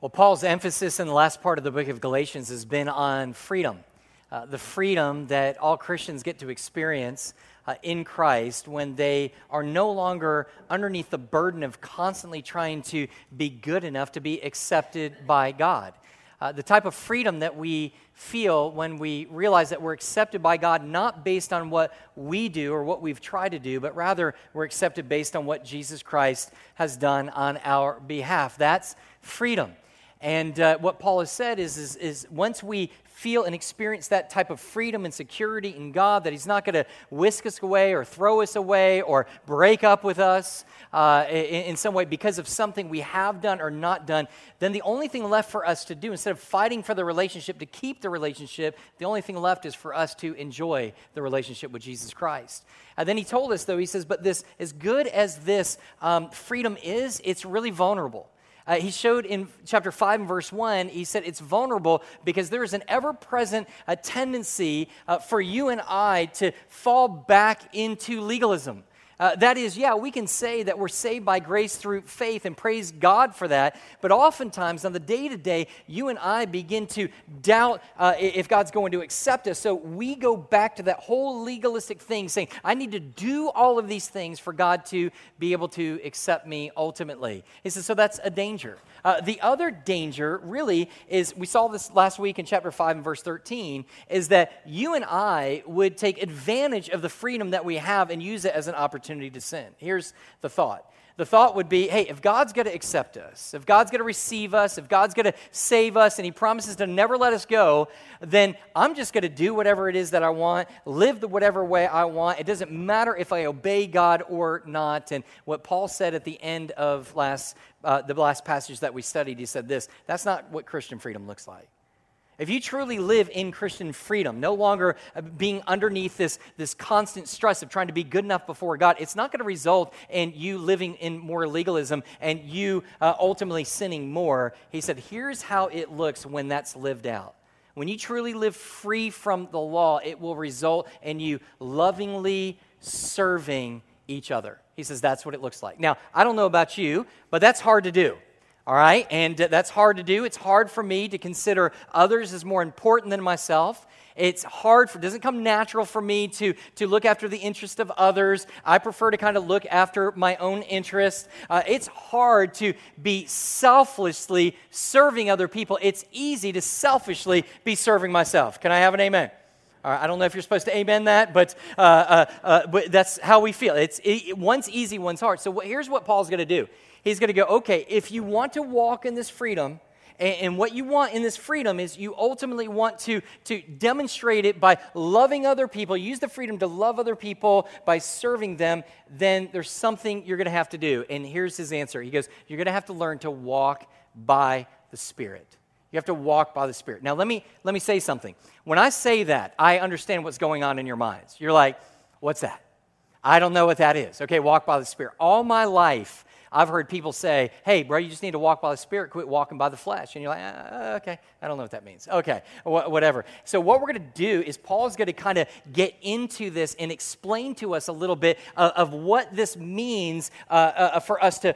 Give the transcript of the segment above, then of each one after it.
Well, Paul's emphasis in the last part of the book of Galatians has been on freedom, the freedom that all Christians get to experience in Christ when they are no longer underneath the burden of constantly trying to be good enough to be accepted by God. The type of freedom that we feel when we realize that we're accepted by God, not based on what we do or what we've tried to do, but rather we're accepted based on what Jesus Christ has done on our behalf. That's freedom. And what Paul has said is once we feel and experience that type of freedom and security in God, that he's not going to whisk us away or throw us away or break up with us in some way because of something we have done or not done, then the only thing left for us to do, instead of fighting for the relationship to keep the relationship, the only thing left is for us to enjoy the relationship with Jesus Christ. And then he told us, though, he says, but this, as good as this freedom is, it's really vulnerable. He showed in chapter 5 and verse 1, he said it's vulnerable because there is an ever-present tendency for you and I to fall back into legalism. That is, yeah, we can say that we're saved by grace through faith and praise God for that, but oftentimes on the day-to-day, you and I begin to doubt if God's going to accept us, so we go back to that whole legalistic thing saying, I need to do all of these things for God to be able to accept me ultimately. He says, so that's a danger. The other danger really is, we saw this last week in chapter 5 and verse 13, is that you and I would take advantage of the freedom that we have and use it as an opportunity to sin. Here's the thought. The thought would be, hey, if God's going to accept us, if God's going to receive us, if God's going to save us, and he promises to never let us go, then I'm just going to do whatever it is that I want, live the whatever way I want. It doesn't matter if I obey God or not. And what Paul said at the end of the last passage that we studied, he said this: that's not what Christian freedom looks like. If you truly live in Christian freedom, no longer being underneath this constant stress of trying to be good enough before God, it's not going to result in you living in more legalism and you ultimately sinning more. He said, here's how it looks when that's lived out. When you truly live free from the law, it will result in you lovingly serving each other. He says, that's what it looks like. Now, I don't know about you, but that's hard to do. All right, and that's hard to do. It's hard for me to consider others as more important than myself. It's hard, it doesn't come natural for me to look after the interest of others. I prefer to kind of look after my own interest. It's hard to be selflessly serving other people. It's easy to selfishly be serving myself. Can I have an amen? All right, I don't know if you're supposed to amen that, but that's how we feel. One's easy, one's hard. So here's what Paul's going to do. He's going to go, okay, if you want to walk in this freedom, and what you want in this freedom is you ultimately want to demonstrate it by loving other people, use the freedom to love other people by serving them, then there's something you're going to have to do. And here's his answer. He goes, you're going to have to learn to walk by the Spirit. You have to walk by the Spirit. Now, let me say something. When I say that, I understand what's going on in your minds. You're like, what's that? I don't know what that is. Okay, walk by the Spirit. All my life, I've heard people say, hey, bro, you just need to walk by the Spirit, quit walking by the flesh. And you're like, okay, I don't know what that means. Okay, whatever. So what we're going to do is Paul's going to kind of get into this and explain to us a little bit of what this means for us to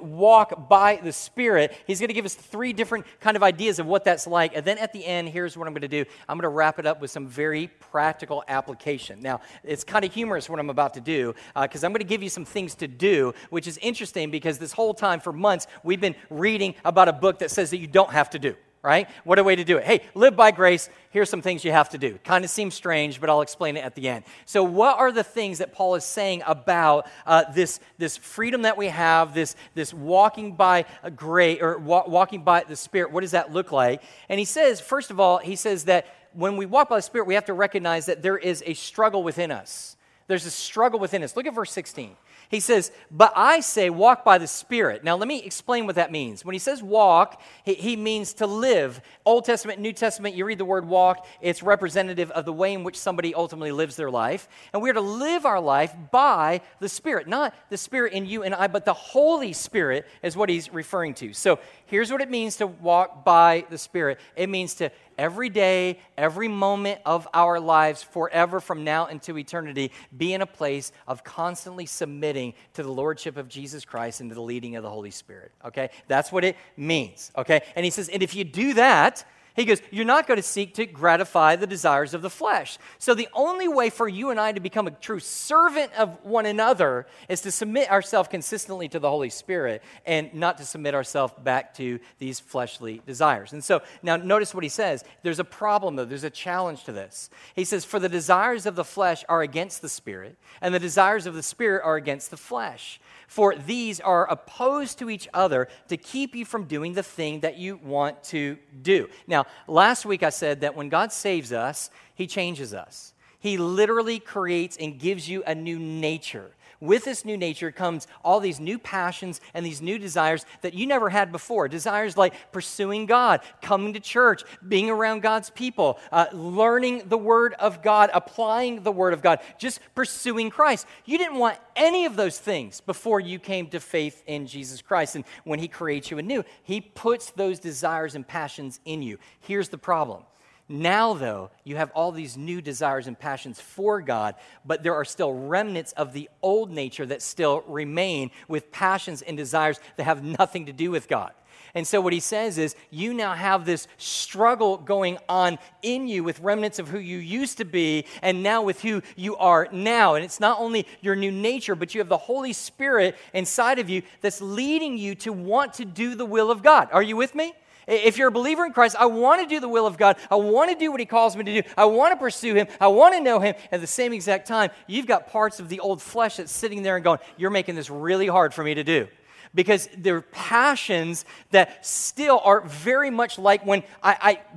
walk by the Spirit. He's going to give us three different kind of ideas of what that's like. And then at the end, here's what I'm going to do. I'm going to wrap it up with some very practical application. Now, it's kind of humorous what I'm about to do because I'm going to give you some things to do, which is interesting. Because this whole time for months we've been reading about a book that says that you don't have to do, right? What a way to do it. Hey, live by grace. Here's some things you have to do. Kind of seems strange, but I'll explain it at the end. So what are the things that Paul is saying about this freedom that we have, this walking by grace or walking by the Spirit? What does that look like? And he says, first of all, he says that when we walk by the Spirit, we have to recognize that there is a struggle within us. There's a struggle within us. Look at verse 16. He says, but I say walk by the Spirit. Now, let me explain what that means. When he says walk, he means to live. Old Testament, New Testament, you read the word walk, it's representative of the way in which somebody ultimately lives their life. And we are to live our life by the Spirit, not the Spirit in you and I, but the Holy Spirit is what he's referring to. So here's what it means to walk by the Spirit. It means to every day, every moment of our lives forever from now into eternity be in a place of constantly submitting to the lordship of Jesus Christ and to the leading of the Holy Spirit, okay? That's what it means, okay? And he says, and if you do that, he goes, you're not going to seek to gratify the desires of the flesh. So the only way for you and I to become a true servant of one another is to submit ourselves consistently to the Holy Spirit and not to submit ourselves back to these fleshly desires. And so now notice what he says. There's a problem, though. There's a challenge to this. He says, for the desires of the flesh are against the Spirit, and the desires of the Spirit are against the flesh. For these are opposed to each other to keep you from doing the thing that you want to do. Now, last week I said that when God saves us, he changes us. He literally creates and gives you a new nature. With this new nature comes all these new passions and these new desires that you never had before. Desires like pursuing God, coming to church, being around God's people, learning the Word of God, applying the Word of God, just pursuing Christ. You didn't want any of those things before you came to faith in Jesus Christ. And when he creates you anew, he puts those desires and passions in you. Here's the problem. Now, though, you have all these new desires and passions for God, but there are still remnants of the old nature that still remain with passions and desires that have nothing to do with God. And so what he says is, you now have this struggle going on in you with remnants of who you used to be and now with who you are now. And it's not only your new nature, but you have the Holy Spirit inside of you that's leading you to want to do the will of God. Are you with me? If you're a believer in Christ, I want to do the will of God. I want to do what he calls me to do. I want to pursue him. I want to know him. At the same exact time, you've got parts of the old flesh that's sitting there and going, you're making this really hard for me to do. Because there are passions that still are very much like when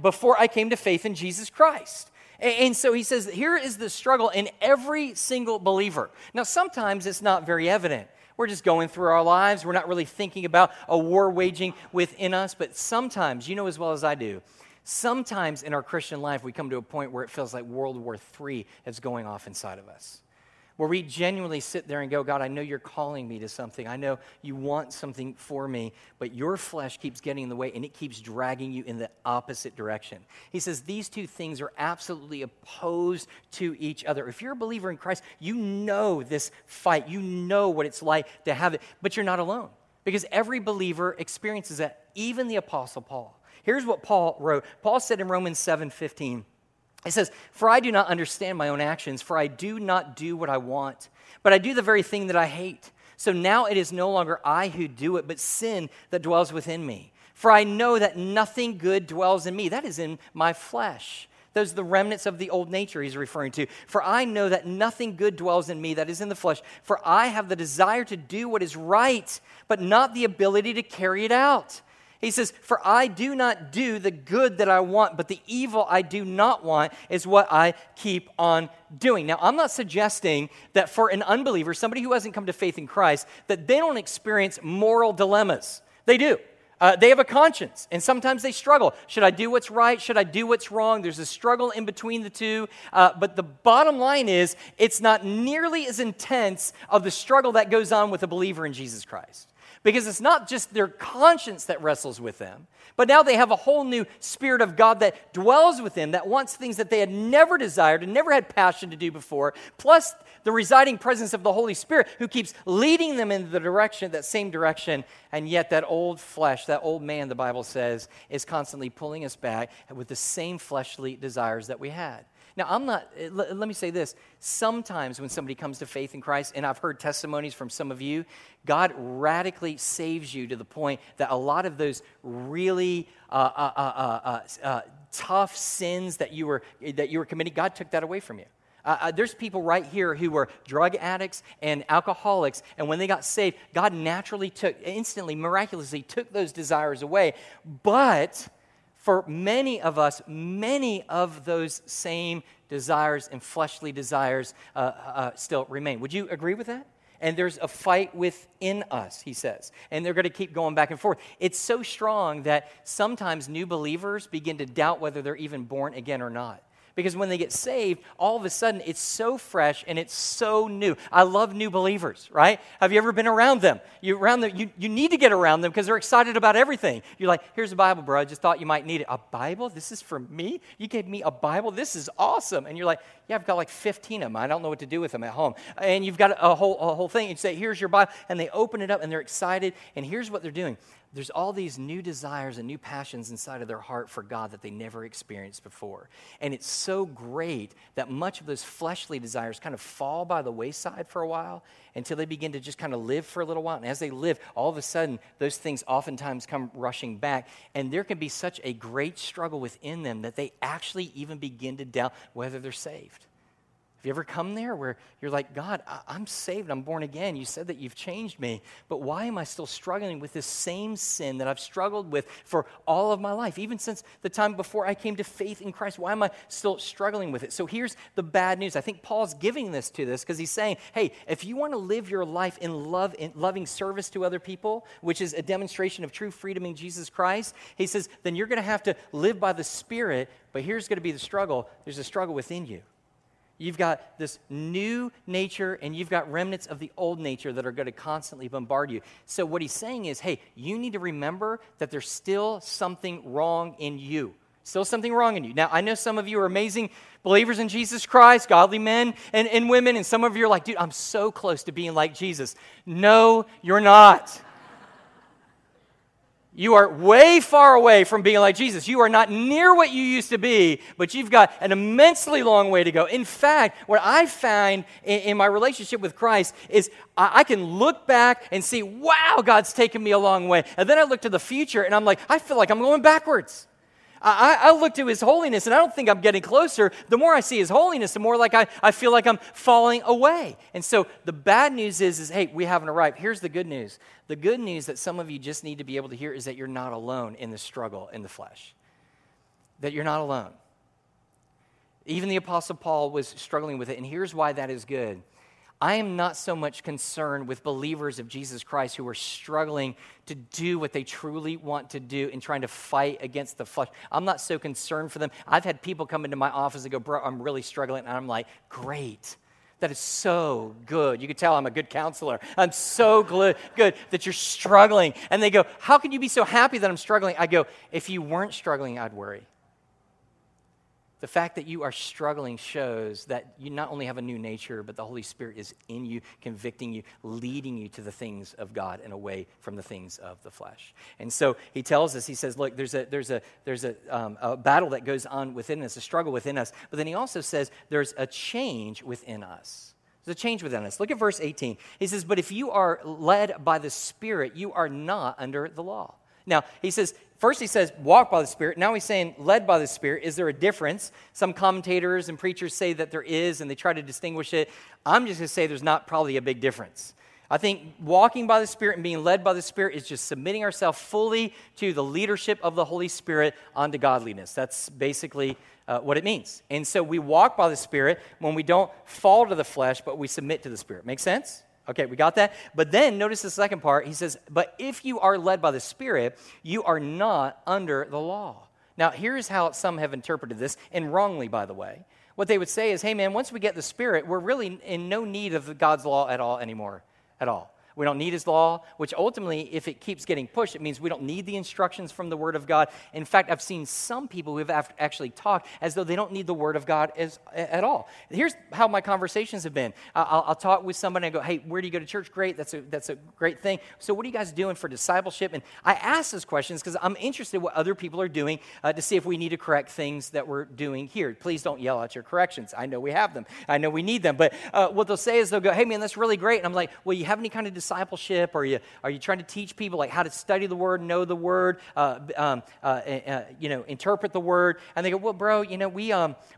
before I came to faith in Jesus Christ. And so he says, here is the struggle in every single believer. Now, sometimes it's not very evident. We're just going through our lives. We're not really thinking about a war waging within us. But sometimes, you know as well as I do, sometimes in our Christian life we come to a point where it feels like World War III is going off inside of us, where we genuinely sit there and go, God, I know you're calling me to something. I know you want something for me, but your flesh keeps getting in the way and it keeps dragging you in the opposite direction. He says these two things are absolutely opposed to each other. If you're a believer in Christ, you know this fight. You know what it's like to have it, but you're not alone because every believer experiences that, even the Apostle Paul. Here's what Paul wrote. Paul said in Romans 7:15, it says, for I do not understand my own actions, for I do not do what I want, but I do the very thing that I hate. So now it is no longer I who do it, but sin that dwells within me. For I know that nothing good dwells in me, that is in my flesh. Those are the remnants of the old nature he's referring to. For I know that nothing good dwells in me, that is in the flesh. For I have the desire to do what is right, but not the ability to carry it out. He says, for I do not do the good that I want, but the evil I do not want is what I keep on doing. Now, I'm not suggesting that for an unbeliever, somebody who hasn't come to faith in Christ, that they don't experience moral dilemmas. They do. They have a conscience, and sometimes they struggle. Should I do what's right? Should I do what's wrong? There's a struggle in between the two. But the bottom line is, it's not nearly as intense of the struggle that goes on with a believer in Jesus Christ. Because it's not just their conscience that wrestles with them, but now they have a whole new Spirit of God that dwells within, that wants things that they had never desired and never had passion to do before, plus the residing presence of the Holy Spirit who keeps leading them in the direction, that same direction, and yet that old flesh, that old man, the Bible says, is constantly pulling us back with the same fleshly desires that we had. Now, let me say this. Sometimes when somebody comes to faith in Christ, and I've heard testimonies from some of you, God radically saves you to the point that a lot of those really tough sins that you were committing, God took that away from you. There's people right here who were drug addicts and alcoholics, and when they got saved, God naturally miraculously took those desires away. But for many of us, many of those same desires and fleshly desires still remain. Would you agree with that? And there's a fight within us, he says. And they're going to keep going back and forth. It's so strong that sometimes new believers begin to doubt whether they're even born again or not. because when they get saved, all of a sudden it's so fresh and it's so new. I love new believers, right? Have you ever been around them? You need to get around them because they're excited about everything. You're like, here's a Bible, bro. I just thought you might need it. A Bible? This is for me? You gave me a Bible? This is awesome. And you're like, yeah, I've got like 15 of them. I don't know what to do with them at home. And you've got a whole thing. And you say, here's your Bible. And they open it up and they're excited. And here's what they're doing. There's all these new desires and new passions inside of their heart for God that they never experienced before. And it's so great that much of those fleshly desires kind of fall by the wayside for a while until they begin to just kind of live for a little while. And as they live, all of a sudden, those things oftentimes come rushing back. And there can be such a great struggle within them that they actually even begin to doubt whether they're saved. Have you ever come there where you're like, God, I'm saved, I'm born again. You said that you've changed me, but why am I still struggling with this same sin that I've struggled with for all of my life, even since the time before I came to faith in Christ? Why am I still struggling with it? So here's the bad news. I think Paul's giving this to this because he's saying, hey, if you want to live your life in love, in loving service to other people, which is a demonstration of true freedom in Jesus Christ, he says, then you're going to have to live by the Spirit, but here's going to be the struggle. There's a struggle within you. You've got this new nature, and you've got remnants of the old nature that are going to constantly bombard you. So what he's saying is, hey, you need to remember that there's still something wrong in you. Still something wrong in you. Now, I know some of you are amazing believers in Jesus Christ, godly men and women, and some of you are like, dude, I'm so close to being like Jesus. No, you're not. You are way far away from being like Jesus. You are not near what you used to be, but you've got an immensely long way to go. In fact, what I find in my relationship with Christ is I can look back and see, wow, God's taken me a long way. And then I look to the future and I'm like, I feel like I'm going backwards. I look to his holiness, and I don't think I'm getting closer. The more I see his holiness, the more like I feel like I'm falling away. And so the bad news is, hey, we haven't arrived. Here's the good news. The good news that some of you just need to be able to hear is that you're not alone in the struggle in the flesh, that you're not alone. Even the Apostle Paul was struggling with it, and here's why that is good. I am not so much concerned with believers of Jesus Christ who are struggling to do what they truly want to do and trying to fight against the flesh. I'm not so concerned for them. I've had people come into my office and go, bro, I'm really struggling. And I'm like, great. That is so good. You can tell I'm a good counselor. I'm so good that you're struggling. And they go, how can you be so happy that I'm struggling? I go, if you weren't struggling, I'd worry. The fact that you are struggling shows that you not only have a new nature, but the Holy Spirit is in you, convicting you, leading you to the things of God and away from the things of the flesh. And so he tells us, he says, look, there's a battle that goes on within us, a struggle within us. But then he also says there's a change within us. There's a change within us. Look at verse 18. He says, but if you are led by the Spirit, you are not under the law. Now, he says, first he says, walk by the Spirit. Now he's saying, led by the Spirit. Is there a difference? Some commentators and preachers say that there is, and they try to distinguish it. I'm just going to say there's not probably a big difference. I think walking by the Spirit and being led by the Spirit is just submitting ourselves fully to the leadership of the Holy Spirit unto godliness. That's basically what it means. And so we walk by the Spirit when we don't fall to the flesh, but we submit to the Spirit. Make sense? Okay, we got that? But then notice the second part. He says, but if you are led by the Spirit, you are not under the law. Now, here's how some have interpreted this, and wrongly, by the way. What they would say is, hey, man, once we get the Spirit, we're really in no need of God's law at all anymore, at all. We don't need his law, which ultimately, if it keeps getting pushed, it means we don't need the instructions from the Word of God. In fact, I've seen some people who have actually talked as though they don't need the Word of God at all. Here's how my conversations have been. I'll talk with somebody and go, hey, where do you go to church? Great, that's a great thing. So what are you guys doing for discipleship? And I ask those questions because I'm interested in what other people are doing to see if we need to correct things that we're doing here. Please don't yell out your corrections. I know we have them. I know we need them. But what they'll say is they'll go, hey, man, that's really great. And I'm like, well, you have any kind of discipleship? Are you trying to teach people like how to study the Word, know the Word, interpret the Word? And they go, well, bro,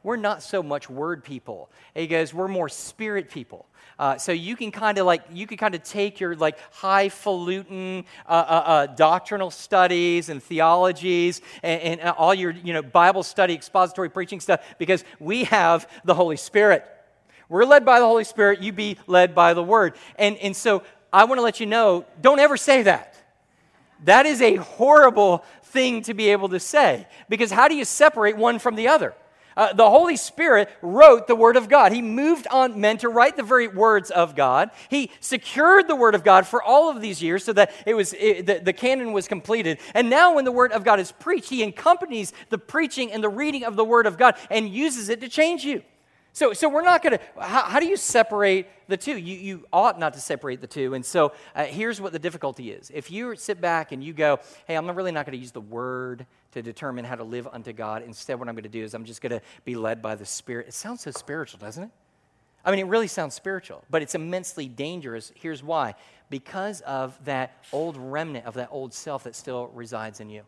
we're not so much Word people. And he goes, we're more Spirit people. So you can kind of take your like highfalutin doctrinal studies and theologies and all your Bible study, expository preaching stuff, because we have the Holy Spirit. We're led by the Holy Spirit. You be led by the Word, and so. I want to let you know, don't ever say that. That is a horrible thing to be able to say, because how do you separate one from the other? the Holy Spirit wrote the Word of God. He moved on men to write the very words of God. He secured the Word of God for all of these years so that the canon was completed. And now when the Word of God is preached, he accompanies the preaching and the reading of the Word of God and uses it to change you. So we're not going to, how do you separate the two? You ought not to separate the two. And so here's what the difficulty is. If you sit back and you go, hey, I'm really not going to use the Word to determine how to live unto God. Instead, what I'm going to do is I'm just going to be led by the Spirit. It sounds so spiritual, doesn't it? I mean, it really sounds spiritual, but it's immensely dangerous. Here's why. Because of that old remnant of that old self that still resides in you.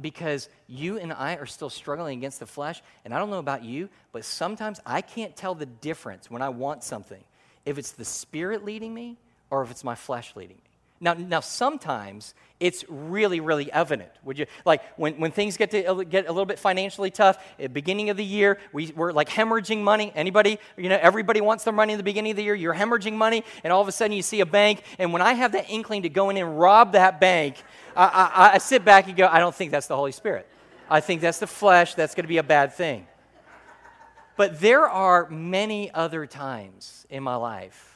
Because you and I are still struggling against the flesh, and I don't know about you, but sometimes I can't tell the difference when I want something, if it's the Spirit leading me or if it's my flesh leading me. Now sometimes it's really, really evident. Would you like when things get a little bit financially tough? At the beginning of the year, we're like hemorrhaging money. Anybody, everybody wants their money in the beginning of the year. You're hemorrhaging money, and all of a sudden you see a bank. And when I have that inkling to go in and rob that bank, I sit back and go, I don't think that's the Holy Spirit. I think that's the flesh. That's going to be a bad thing. But there are many other times in my life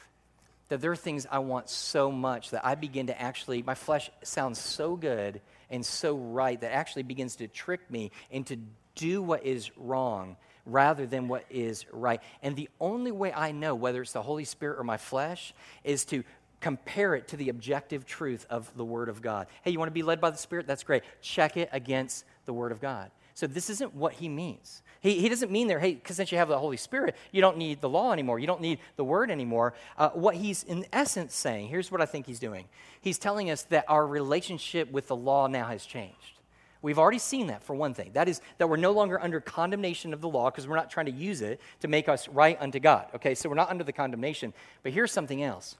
that there are things I want so much that I begin to actually, my flesh sounds so good and so right that actually begins to trick me into do what is wrong rather than what is right. And the only way I know whether it's the Holy Spirit or my flesh is to compare it to the objective truth of the Word of God. Hey, you want to be led by the Spirit? That's great. Check it against the Word of God. So this isn't what he means. He doesn't mean there, hey, because since you have the Holy Spirit, you don't need the law anymore. You don't need the Word anymore. What he's in essence saying, here's what I think he's doing. He's telling us that our relationship with the law now has changed. We've already seen that, for one thing. That is that we're no longer under condemnation of the law because we're not trying to use it to make us right unto God. Okay, so we're not under the condemnation. But here's something else.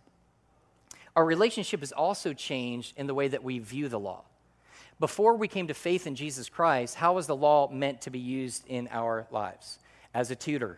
Our relationship is also changed in the way that we view the law. Before we came to faith in Jesus Christ, how was the law meant to be used in our lives? As a tutor,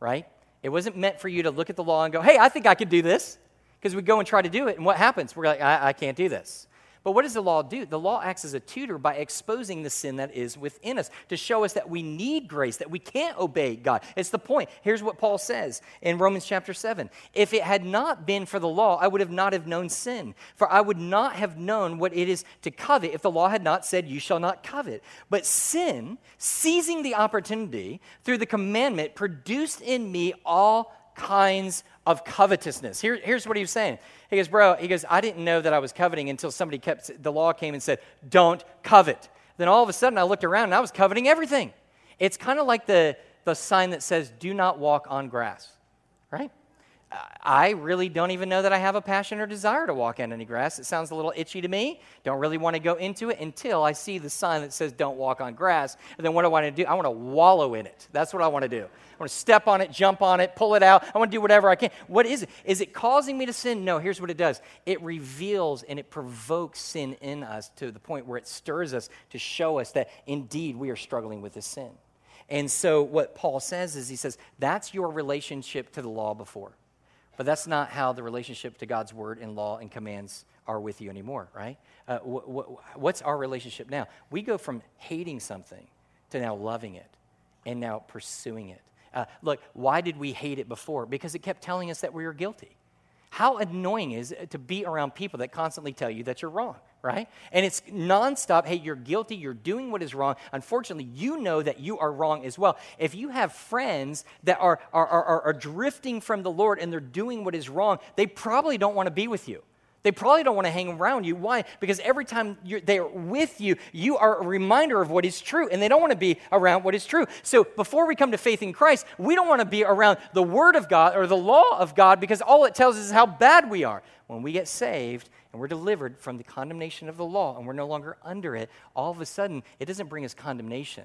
right? It wasn't meant for you to look at the law and go, hey, I think I could do this. Because we go and try to do it, and what happens? We're like, I can't do this. But what does the law do? The law acts as a tutor by exposing the sin that is within us to show us that we need grace, that we can't obey God. It's the point. Here's what Paul says in Romans chapter 7. If it had not been for the law, I would have not have known sin. For I would not have known what it is to covet if the law had not said, you shall not covet. But sin, seizing the opportunity through the commandment, produced in me all kinds of covetousness. Here's what he was saying. He goes, I didn't know that I was coveting until somebody the law came and said, don't covet. Then all of a sudden I looked around and I was coveting everything. It's kind of like the sign that says, do not walk on grass, right? I really don't even know that I have a passion or desire to walk on any grass. It sounds a little itchy to me. Don't really want to go into it until I see the sign that says don't walk on grass. And then what do I want to do? I want to wallow in it. That's what I want to do. I want to step on it, jump on it, pull it out. I want to do whatever I can. What is it? Is it causing me to sin? No, here's what it does. It reveals and it provokes sin in us to the point where it stirs us to show us that indeed we are struggling with this sin. And so what Paul says is he says, that's your relationship to the law before. But that's not how the relationship to God's word and law and commands are with you anymore, right? What's our relationship now? We go from hating something to now loving it and now pursuing it. Look, why did we hate it before? Because it kept telling us that we were guilty. How annoying is it to be around people that constantly tell you that you're wrong, right? And it's nonstop, hey, you're guilty, you're doing what is wrong. Unfortunately, you know that you are wrong as well. If you have friends that are drifting from the Lord and they're doing what is wrong, they probably don't want to be with you. They probably don't want to hang around you. Why? Because every time they're with you, you are a reminder of what is true, and they don't want to be around what is true. So before we come to faith in Christ, we don't want to be around the Word of God or the law of God because all it tells us is how bad we are. When we get saved and we're delivered from the condemnation of the law and we're no longer under it, all of a sudden it doesn't bring us condemnation.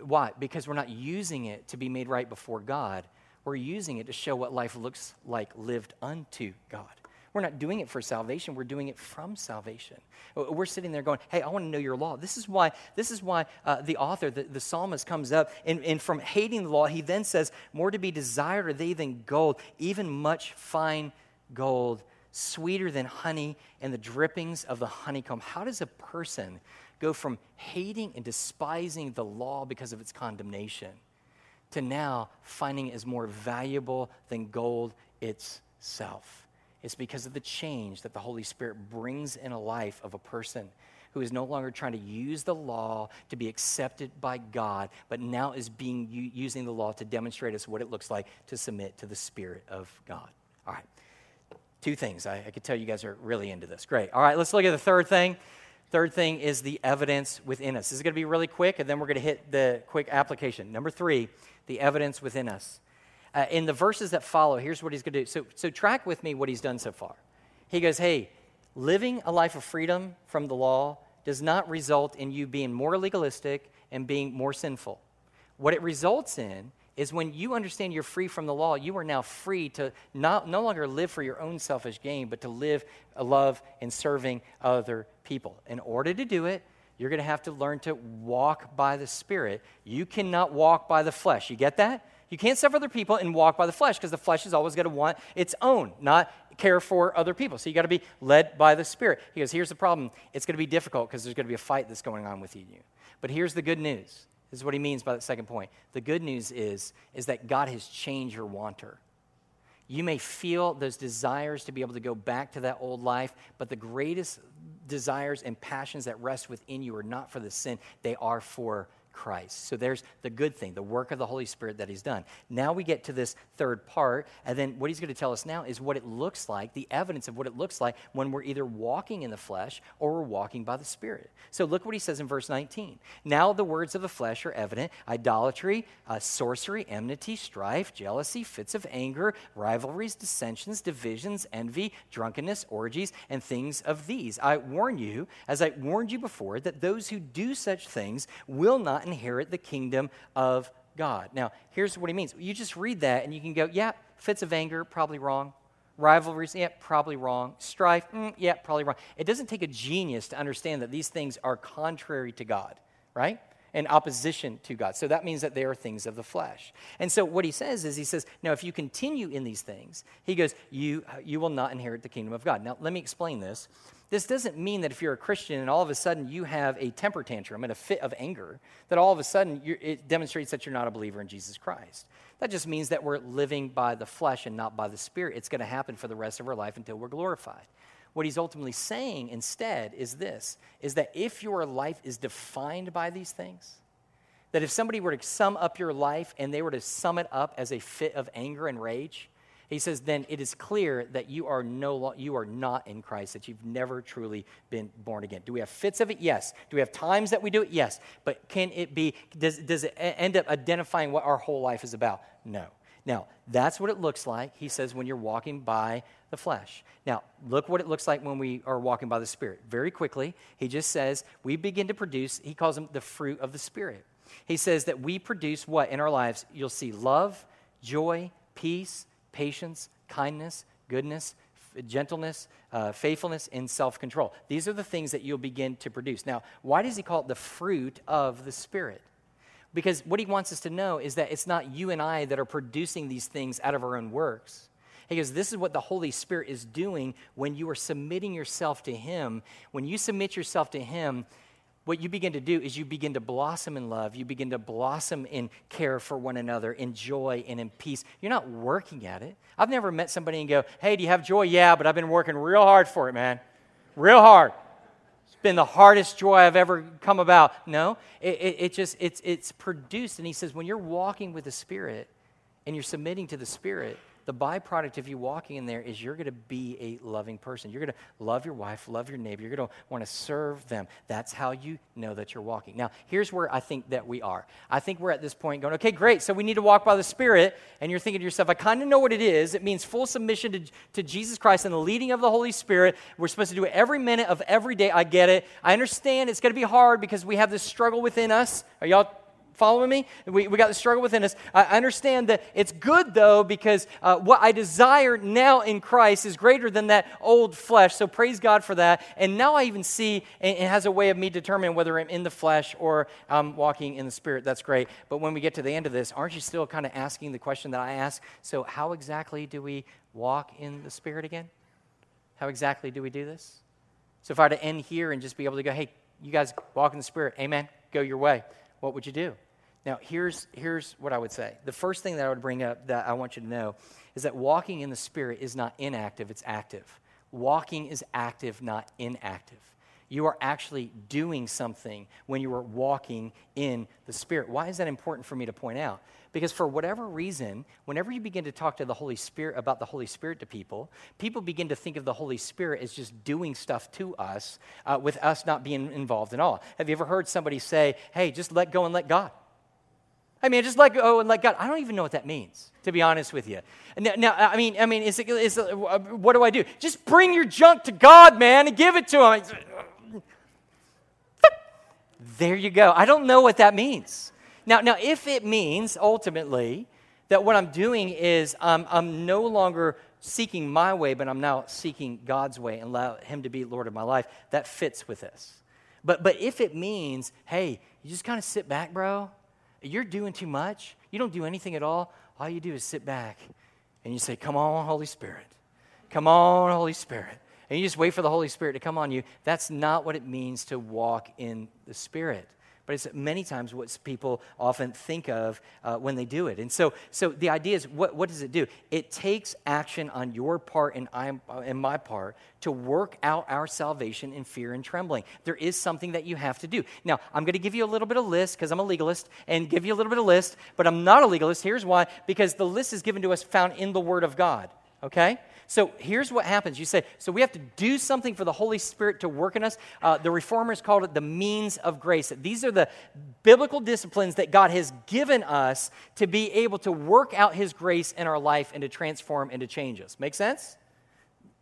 Why? Because we're not using it to be made right before God. We're using it to show what life looks like lived unto God. We're not doing it for salvation. We're doing it from salvation. We're sitting there going, hey, I want to know your law. This is why the author, the psalmist comes up, and from hating the law, he then says, more to be desired are they than gold, even much fine gold, sweeter than honey and the drippings of the honeycomb. How does a person go from hating and despising the law because of its condemnation to now finding it is more valuable than gold itself? It's because of the change that the Holy Spirit brings in a life of a person who is no longer trying to use the law to be accepted by God, but now is using the law to demonstrate us what it looks like to submit to the Spirit of God. All right, two things. I could tell you guys are really into this. Great. All right, let's look at the third thing. Third thing is the evidence within us. This is going to be really quick, and then we're going to hit the quick application. Number three, the evidence within us. In the verses that follow, here's what he's going to do. So track with me what he's done so far. He goes, hey, living a life of freedom from the law does not result in you being more legalistic and being more sinful. What it results in is when you understand you're free from the law, you are now free to no longer live for your own selfish gain, but to live a love and serving other people. In order to do it, you're going to have to learn to walk by the Spirit. You cannot walk by the flesh. You get that? You can't serve other people and walk by the flesh because the flesh is always going to want its own, not care for other people. So you got to be led by the Spirit. He goes, here's the problem. It's going to be difficult because there's going to be a fight that's going on with you. But here's the good news. This is what he means by that second point. The good news is that God has changed your wanter. You may feel those desires to be able to go back to that old life, but the greatest desires and passions that rest within you are not for the sin. They are for Christ. So there's the good thing, the work of the Holy Spirit that he's done. Now we get to this third part, and then what he's going to tell us now is what it looks like, the evidence of what it looks like when we're either walking in the flesh or we're walking by the Spirit. So look what he says in verse 19. Now the words of the flesh are evident: idolatry, sorcery, enmity, strife, jealousy, fits of anger, rivalries, dissensions, divisions, envy, drunkenness, orgies, and things of these. I warn you, as I warned you before, that those who do such things will not inherit the kingdom of God. Now, here's what he means. You just read that and you can go, yeah, fits of anger, probably wrong. Rivalries, yeah, probably wrong. Strife, yeah, probably wrong. It doesn't take a genius to understand that these things are contrary to God, right? In opposition to God. So that means that they are things of the flesh. And so what he says is, he says, now if you continue in these things, he goes, you will not inherit the kingdom of God. Now, let me explain this. This doesn't mean that if you're a Christian and all of a sudden you have a temper tantrum and a fit of anger, that all of a sudden it demonstrates that you're not a believer in Jesus Christ. That just means that we're living by the flesh and not by the Spirit. It's going to happen for the rest of our life until we're glorified. What he's ultimately saying instead is this, is that if your life is defined by these things, that if somebody were to sum up your life and they were to sum it up as a fit of anger and rage, he says, then it is clear that you are not in Christ, that you've never truly been born again. Do we have fits of it? Yes. Do we have times that we do it? Yes. But can it be, does it end up identifying what our whole life is about? No. Now, that's what it looks like, he says, when you're walking by the flesh. Now, look what it looks like when we are walking by the Spirit. Very quickly, he just says, we begin to produce, he calls them the fruit of the Spirit. He says that we produce what in our lives? You'll see love, joy, peace, patience, kindness, goodness, gentleness, faithfulness, and self-control. These are the things that you'll begin to produce. Now, why does he call it the fruit of the Spirit? Because what he wants us to know is that it's not you and I that are producing these things out of our own works. He goes, this is what the Holy Spirit is doing when you are submitting yourself to him. When you submit yourself to him, what you begin to do is you begin to blossom in love. You begin to blossom in care for one another, in joy and in peace. You're not working at it. I've never met somebody and go, hey, do you have joy? Yeah, but I've been working real hard for it, man. Real hard. It's been the hardest joy I've ever come about. No, it's produced. And he says, when you're walking with the Spirit and you're submitting to the Spirit, the byproduct of you walking in there is you're going to be a loving person. You're going to love your wife, love your neighbor. You're going to want to serve them. That's how you know that you're walking. Now, here's where I think that we are. I think we're at this point going, okay, great, so we need to walk by the Spirit. And you're thinking to yourself, I kind of know what it is. It means full submission to Jesus Christ and the leading of the Holy Spirit. We're supposed to do it every minute of every day. I get it. I understand it's going to be hard because we have this struggle within us. Are y'all following me? We got the struggle within us. I understand that it's good, though, because what I desire now in Christ is greater than that old flesh. So praise God for that. And now I even see it has a way of me determining whether I'm in the flesh or I'm walking in the Spirit. That's great. But when we get to the end of this, aren't you still kind of asking the question that I asked? So how exactly do we walk in the Spirit again? How exactly do we do this? So if I were to end here and just be able to go, hey, you guys walk in the Spirit, amen, go your way, what would you do? Now, here's what I would say. The first thing that I would bring up that I want you to know is that walking in the Spirit is not inactive, it's active. Walking is active, not inactive. You are actually doing something when you are walking in the Spirit. Why is that important for me to point out? Because for whatever reason, whenever you begin to talk to the Holy Spirit about the Holy Spirit to people, people begin to think of the Holy Spirit as just doing stuff to us with us not being involved at all. Have you ever heard somebody say, hey, just let go and let God? I mean, just let go and let God. I don't even know what that means, to be honest with you. Now I mean, what do I do? Just bring your junk to God, man, and give it to him. There you go. I don't know what that means. Now, if it means, ultimately, that what I'm doing is I'm no longer seeking my way, but I'm now seeking God's way and allow him to be Lord of my life, that fits with this. But if it means, hey, you just kind of sit back, bro. You're doing too much. You don't do anything at all. All you do is sit back, and you say, come on, Holy Spirit. Come on, Holy Spirit. And you just wait for the Holy Spirit to come on you. That's not what it means to walk in the Spirit. But it's many times what people often think of when they do it. And so the idea is, what does it do? It takes action on your part and my part to work out our salvation in fear and trembling. There is something that you have to do. Now, I'm going to give you a little bit of list because I'm a legalist and give you a little bit of list, but I'm not a legalist. Here's why. Because the list is given to us found in the Word of God, okay? So here's what happens. You say, so we have to do something for the Holy Spirit to work in us. The Reformers called it the means of grace. These are the biblical disciplines that God has given us to be able to work out his grace in our life and to transform and to change us. Make sense?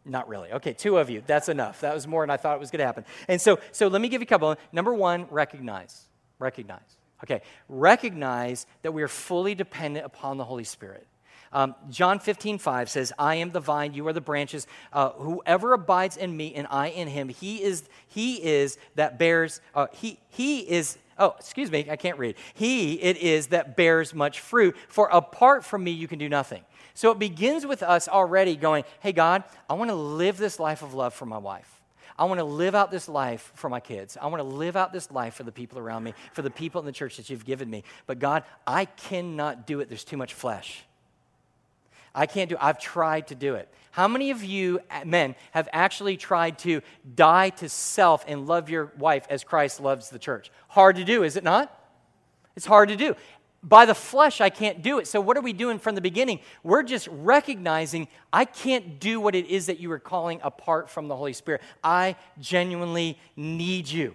Not really. Okay, two of you. That's enough. That was more than I thought it was going to happen. And so let me give you a couple. Number one, recognize. Recognize. Okay, recognize that we are fully dependent upon the Holy Spirit. John 15:5 says, I am the vine, you are the branches. Whoever abides in me and I in him, it is that bears much fruit, for apart from me you can do nothing. So it begins with us already going, hey, God, I want to live this life of love for my wife. I want to live out this life for my kids. I want to live out this life for the people around me, for the people in the church that you've given me. But God, I cannot do it. There's too much flesh. I can't do it. I've tried to do it. How many of you men have actually tried to die to self and love your wife as Christ loves the church? Hard to do, is it not? It's hard to do. By the flesh, I can't do it. So what are we doing from the beginning? We're just recognizing I can't do what it is that you are calling apart from the Holy Spirit. I genuinely need you.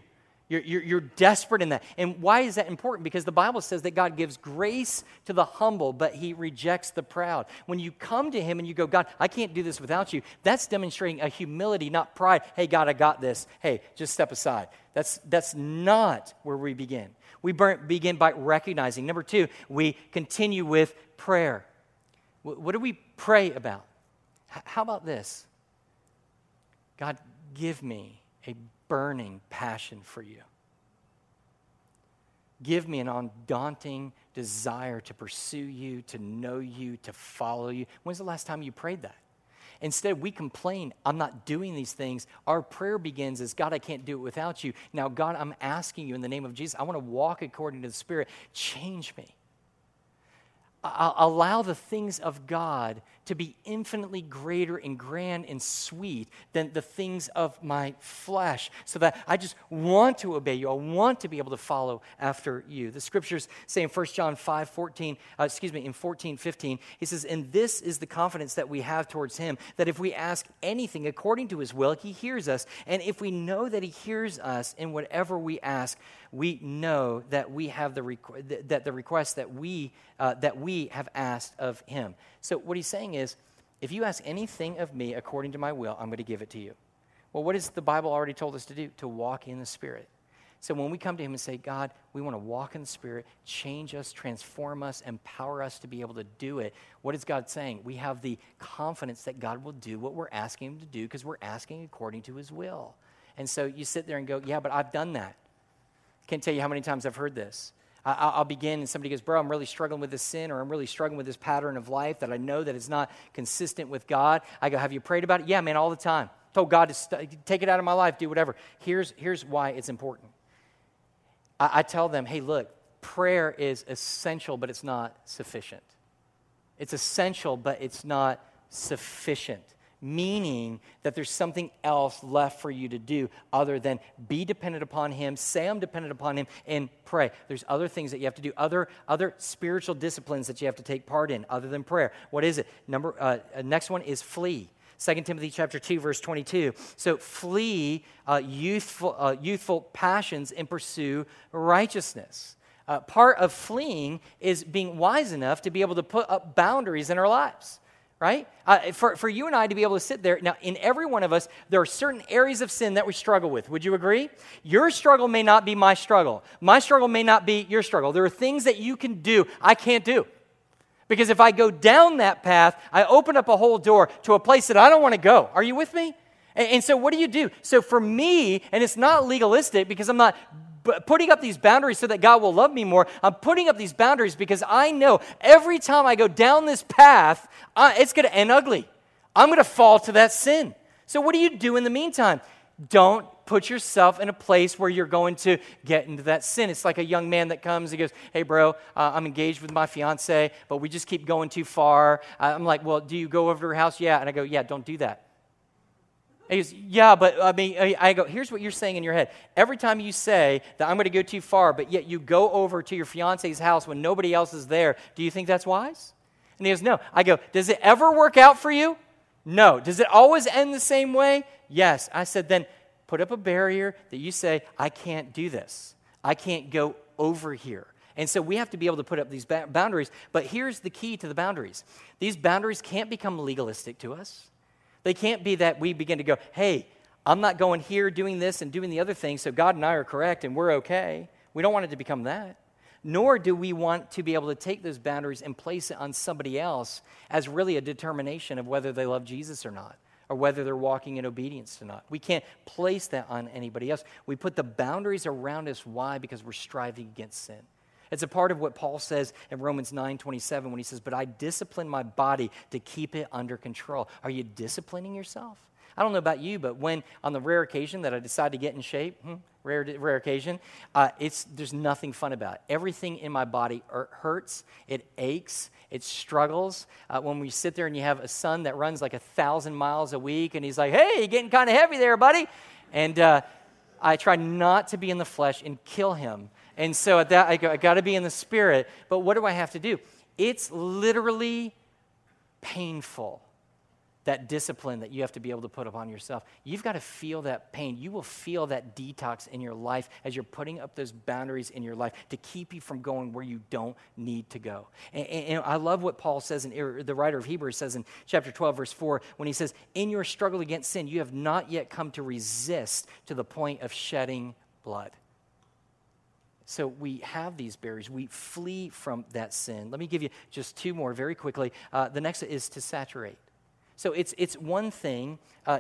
You're desperate in that. And why is that important? Because the Bible says that God gives grace to the humble, but he rejects the proud. When you come to him and you go, God, I can't do this without you, that's demonstrating a humility, not pride. Hey, God, I got this. Hey, just step aside. That's not where we begin. We begin by recognizing. Number two, we continue with prayer. What do we pray about? How about this? God, give me a burning passion for you. Give me an undaunting desire to pursue you, to know you, to follow you. When's the last time you prayed that? Instead, we complain, I'm not doing these things. Our prayer begins as, God, I can't do it without you. Now, God, I'm asking you in the name of Jesus, I want to walk according to the Spirit. Change me. Allow the things of God to be infinitely greater and grand and sweet than the things of my flesh, so that I just want to obey you. I want to be able to follow after you. The scriptures say in 1 John 14:15, he says, and this is the confidence that we have towards him, that if we ask anything according to his will, he hears us. And if we know that he hears us in whatever we ask, we know that we have the request that we have asked of him. So what he's saying is, if you ask anything of me according to my will, I'm going to give it to you. Well, what has the Bible already told us to do? To walk in the Spirit. So when we come to him and say, God, we want to walk in the Spirit, change us, transform us, empower us to be able to do it, what is God saying? We have the confidence that God will do what we're asking him to do because we're asking according to his will. And so you sit there and go, yeah, but I've done that. Can't tell you how many times I've heard this. I'll begin and somebody goes, bro, I'm really struggling with this sin, or I'm really struggling with this pattern of life that I know that it's not consistent with God. I go, have you prayed about it? Yeah, man, all the time. told God to take it out of my life, do whatever. Here's why it's important. I tell them, hey, look, prayer is essential, but it's not sufficient. It's essential, but it's not sufficient, meaning that there's something else left for you to do other than be dependent upon Him, say I'm dependent upon Him, and pray. There's other things that you have to do, other spiritual disciplines that you have to take part in other than prayer. What is it? Next one is flee. 2 Timothy chapter 2, verse 22. So flee youthful passions and pursue righteousness. Part of fleeing is being wise enough to be able to put up boundaries in our lives, right? For you and I to be able to sit there. Now, in every one of us, there are certain areas of sin that we struggle with. Would you agree? Your struggle may not be my struggle. My struggle may not be your struggle. There are things that you can do I can't do. Because if I go down that path, I open up a whole door to a place that I don't want to go. Are you with me? And so what do you do? So for me, and it's not legalistic because I'm not putting up these boundaries so that God will love me more. I'm putting up these boundaries because I know every time I go down this path, it's going to end ugly. I'm going to fall to that sin. So what do you do in the meantime? Don't put yourself in a place where you're going to get into that sin. It's like a young man that comes and goes, hey, bro, I'm engaged with my fiance, but we just keep going too far. I'm like, well, do you go over to her house? Yeah. And I go, yeah, don't do that. He goes, yeah, but I go, here's what you're saying in your head. Every time you say that I'm going to go too far, but yet you go over to your fiance's house when nobody else is there, do you think that's wise? And he goes, no. I go, does it ever work out for you? No. Does it always end the same way? Yes. I said, then put up a barrier that you say, I can't do this. I can't go over here. And so we have to be able to put up these boundaries. But here's the key to the boundaries. These boundaries can't become legalistic to us. They can't be that we begin to go, hey, I'm not going here doing this and doing the other thing, so God and I are correct and we're okay. We don't want it to become that. Nor do we want to be able to take those boundaries and place it on somebody else as really a determination of whether they love Jesus or not, or whether they're walking in obedience or not. We can't place that on anybody else. We put the boundaries around us. Why? Because we're striving against sin. It's a part of what Paul says in Romans 9:27 when he says, but I discipline my body to keep it under control. Are you disciplining yourself? I don't know about you, but when on the rare occasion that I decide to get in shape, rare occasion, there's nothing fun about it. Everything in my body hurts, it aches, it struggles. When we sit there and you have a son that runs like 1,000 miles a week, and he's like, hey, you're getting kind of heavy there, buddy. And I try not to be in the flesh and kill him. And so at that, I go, I got to be in the spirit. But what do I have to do? It's literally painful, that discipline that you have to be able to put upon yourself. You've got to feel that pain. You will feel that detox in your life as you're putting up those boundaries in your life to keep you from going where you don't need to go. And I love what Paul says, the writer of Hebrews says in chapter 12, verse 4, when he says, in your struggle against sin, you have not yet come to resist to the point of shedding blood. So we have these barriers. We flee from that sin. Let me give you just two more very quickly. The next is to saturate. So it's one thing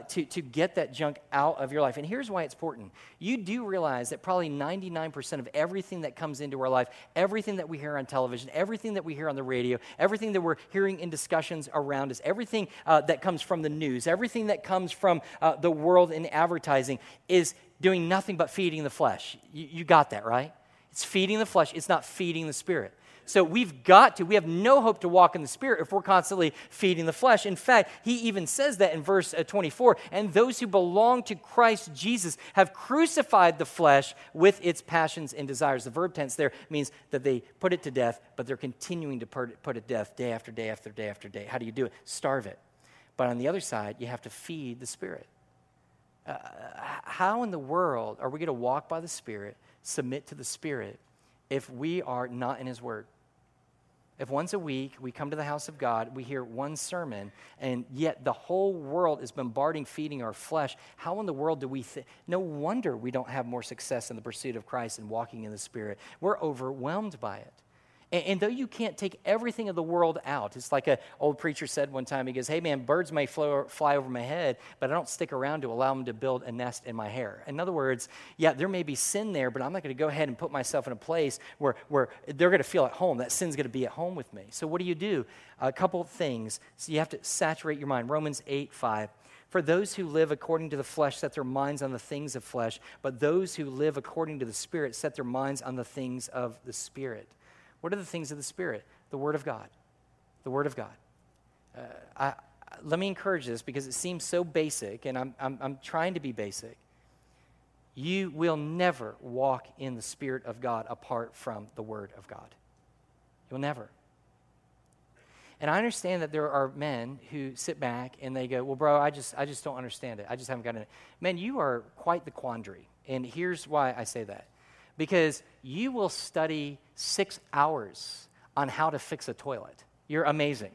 to get that junk out of your life. And here's why it's important. You do realize that probably 99% of everything that comes into our life, everything that we hear on television, everything that we hear on the radio, everything that we're hearing in discussions around us, everything that comes from the news, everything that comes from the world in advertising is doing nothing but feeding the flesh. You got that, right? It's feeding the flesh. It's not feeding the spirit. So we have no hope to walk in the spirit if we're constantly feeding the flesh. In fact, he even says that in verse 24, and those who belong to Christ Jesus have crucified the flesh with its passions and desires. The verb tense there means that they put it to death, but they're continuing to put it to death day after day after day after day. How do you do it? Starve it. But on the other side, you have to feed the spirit. How in the world are we going to walk by the spirit, submit to the Spirit, if we are not in His Word? If once a week we come to the house of God, we hear one sermon, and yet the whole world is bombarding, feeding our flesh, how in the world do we think? No wonder we don't have more success in the pursuit of Christ and walking in the Spirit. We're overwhelmed by it. And though you can't take everything of the world out, it's like an old preacher said one time, he goes, hey man, birds may fly over my head, but I don't stick around to allow them to build a nest in my hair. In other words, yeah, there may be sin there, but I'm not going to go ahead and put myself in a place where they're going to feel at home. That sin's going to be at home with me. So what do you do? A couple of things. So you have to saturate your mind. Romans 8:5. For those who live according to the flesh set their minds on the things of flesh, but those who live according to the Spirit set their minds on the things of the Spirit. What are the things of the Spirit? The Word of God. The Word of God. Let me encourage this because it seems so basic, and I'm trying to be basic. You will never walk in the Spirit of God apart from the Word of God. You'll never. And I understand that there are men who sit back and they go, well, bro, I just don't understand it. I just haven't gotten it. Man, you are quite the quandary. And here's why I say that. Because you will study 6 hours on how to fix a toilet. You're amazing.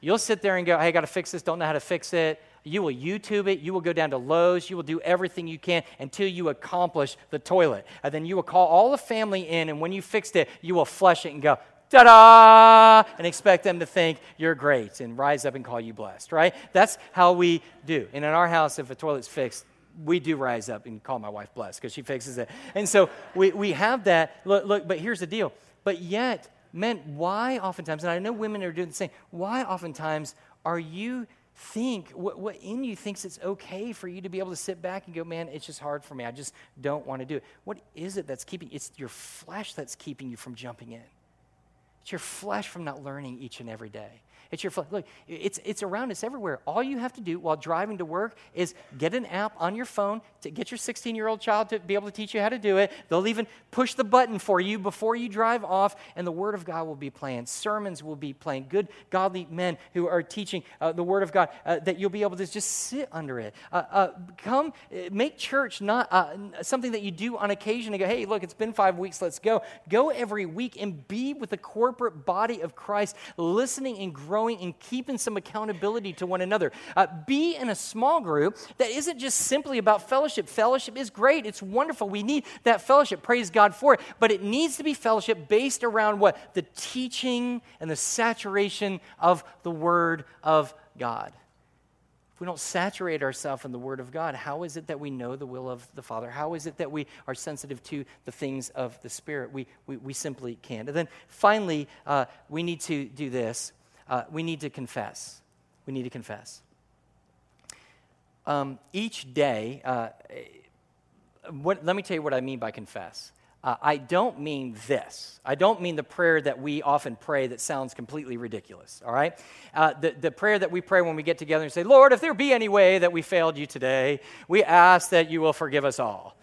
You'll sit there and go, hey, I got to fix this. Don't know how to fix it. You will YouTube it. You will go down to Lowe's. You will do everything you can until you accomplish the toilet. And then you will call all the family in, and when you fixed it, you will flush it and go, ta-da, and expect them to think you're great and rise up and call you blessed, right? That's how we do. And in our house, if a toilet's fixed, we do rise up and call my wife blessed because she fixes it. And so we have that. Look, but here's the deal. But yet, men, why oftentimes, and I know women are doing the same, why oftentimes are you think, what in you thinks it's okay for you to be able to sit back and go, man, it's just hard for me. I just don't want to do it. What is it that's keeping you? It's your flesh that's keeping you from jumping in. It's your flesh from not learning each and every day. It's your flesh. Look, it's around us everywhere. All you have to do while driving to work is get an app on your phone to get your 16-year-old child to be able to teach you how to do it. They'll even push the button for you before you drive off, and the Word of God will be playing. Sermons will be playing. Good, godly men who are teaching the Word of God that you'll be able to just sit under it. Come, make church not something that you do on occasion and go, hey, look, it's been 5 weeks, let's go. Go every week and be with the corporate body of Christ, listening and growing and keeping some accountability to one another. Be in a small group that isn't just simply about fellowship. Fellowship is great. It's wonderful. We need that fellowship. Praise God for it. But it needs to be fellowship based around what? The teaching and the saturation of the Word of God. If we don't saturate ourselves in the Word of God, how is it that we know the will of the Father? How is it that we are sensitive to the things of the Spirit? We simply can't. And then finally, we need to do this. We need to confess. We need to confess. Each day, let me tell you what I mean by confess. I don't mean this. I don't mean the prayer that we often pray that sounds completely ridiculous, all right? The prayer that we pray when we get together and say, Lord, if there be any way that we failed you today, we ask that you will forgive us all.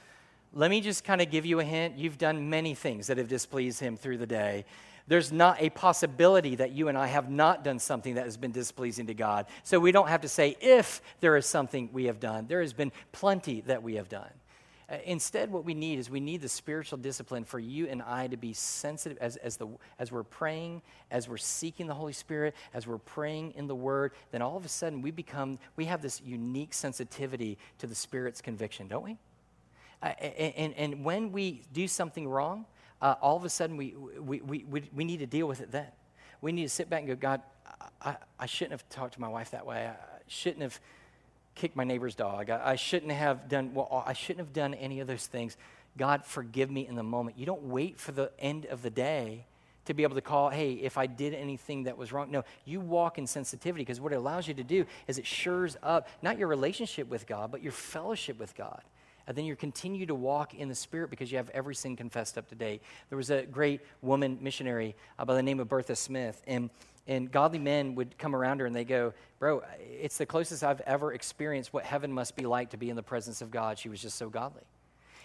Let me just kind of give you a hint. You've done many things that have displeased him through the day. There's not a possibility that you and I have not done something that has been displeasing to God. So we don't have to say if there is something we have done. There has been plenty that we have done. Instead, what we need is we need the spiritual discipline for you and I to be sensitive as we're praying, as we're seeking the Holy Spirit, as we're praying in the Word. Then all of a sudden we have this unique sensitivity to the Spirit's conviction, don't we? And when we do something wrong, all of a sudden, we need to deal with it then. We need to sit back and go, God, I shouldn't have talked to my wife that way. I shouldn't have kicked my neighbor's dog. I shouldn't have done, well, I shouldn't have done any of those things. God, forgive me in the moment. You don't wait for the end of the day to be able to call, hey, if I did anything that was wrong. No, you walk in sensitivity because what it allows you to do is it shores up not your relationship with God, but your fellowship with God. And then you continue to walk in the Spirit because you have every sin confessed up to date. There was a great woman missionary by the name of Bertha Smith, and godly men would come around her and they go, bro, it's the closest I've ever experienced what heaven must be like to be in the presence of God. She was just so godly.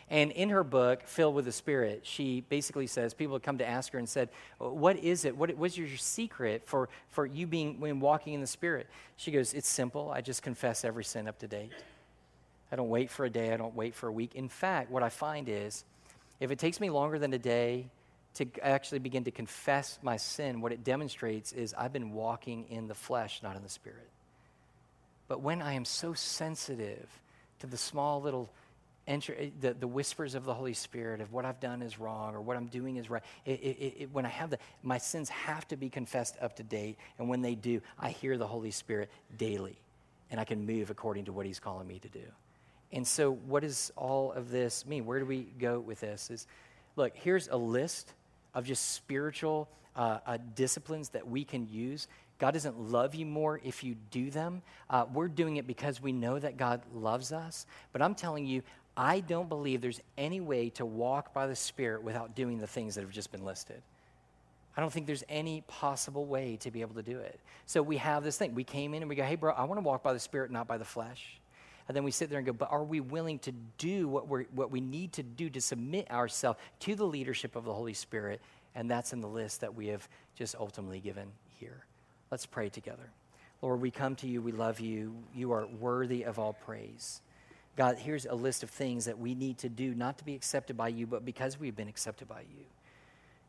And in her book, Filled with the Spirit, she basically says, people have come to ask her and said, what is it? What was your secret for you being when walking in the Spirit? She goes, it's simple. I just confess every sin up to date. I don't wait for a day. I don't wait for a week. In fact, what I find is if it takes me longer than a day to actually begin to confess my sin, what it demonstrates is I've been walking in the flesh, not in the Spirit. But when I am so sensitive to the small little the whispers of the Holy Spirit of what I've done is wrong or what I'm doing is right, when I have that, my sins have to be confessed up to date. And when they do, I hear the Holy Spirit daily, and I can move according to what he's calling me to do. And so what does all of this mean? Where do we go with this? Look, here's a list of just spiritual disciplines that we can use. God doesn't love you more if you do them. We're doing it because we know that God loves us. But I'm telling you, I don't believe there's any way to walk by the Spirit without doing the things that have just been listed. I don't think there's any possible way to be able to do it. So we have this thing. We came in and we go, hey, bro, I want to walk by the Spirit, not by the flesh. And then we sit there and go, but are we willing to do what we need to do to submit ourselves to the leadership of the Holy Spirit? And that's in the list that we have just ultimately given here. Let's pray together. Lord, we come to you. We love you. You are worthy of all praise. God, here's a list of things that we need to do, not to be accepted by you, but because we've been accepted by you.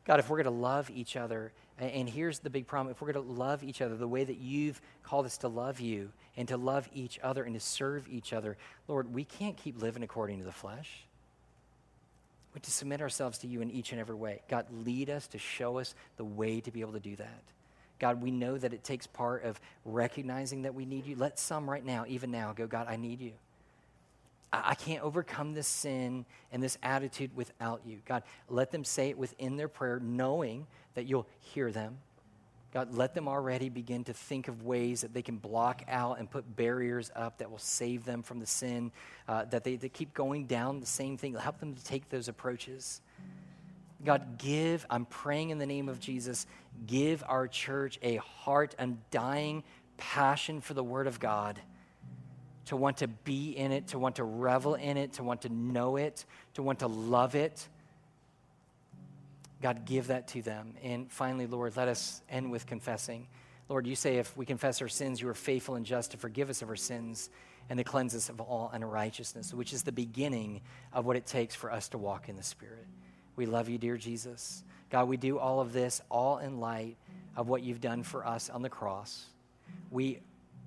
God, if we're going to love each other, and here's the big problem, if we're going to love each other the way that you've called us to love you and to love each other and to serve each other, Lord, we can't keep living according to the flesh. We have to submit ourselves to you in each and every way. God, lead us to show us the way to be able to do that. God, we know that it takes part of recognizing that we need you. Let some right now, even now, go, God, I need you. I can't overcome this sin and this attitude without you. God, let them say it within their prayer, knowing that you'll hear them. God, let them already begin to think of ways that they can block out and put barriers up that will save them from the sin, that they keep going down the same thing. Help them to take those approaches. God, I'm praying in the name of Jesus, give our church a heart, undying passion for the Word of God, to want to be in it, to want to revel in it, to want to know it, to want to love it. God, give that to them. And finally, Lord, let us end with confessing. Lord, you say if we confess our sins, you are faithful and just to forgive us of our sins and to cleanse us of all unrighteousness, which is the beginning of what it takes for us to walk in the Spirit. We love you, dear Jesus. God, we do all of this, all in light of what you've done for us on the cross.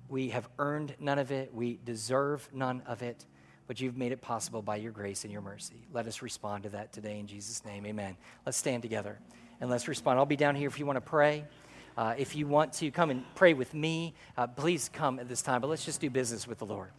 We have earned none of it. We deserve none of it, but you've made it possible by your grace and your mercy. Let us respond to that today in Jesus' name. Amen. Let's stand together and let's respond. I'll be down here if you want to pray. If you want to come and pray with me, please come at this time, but let's just do business with the Lord.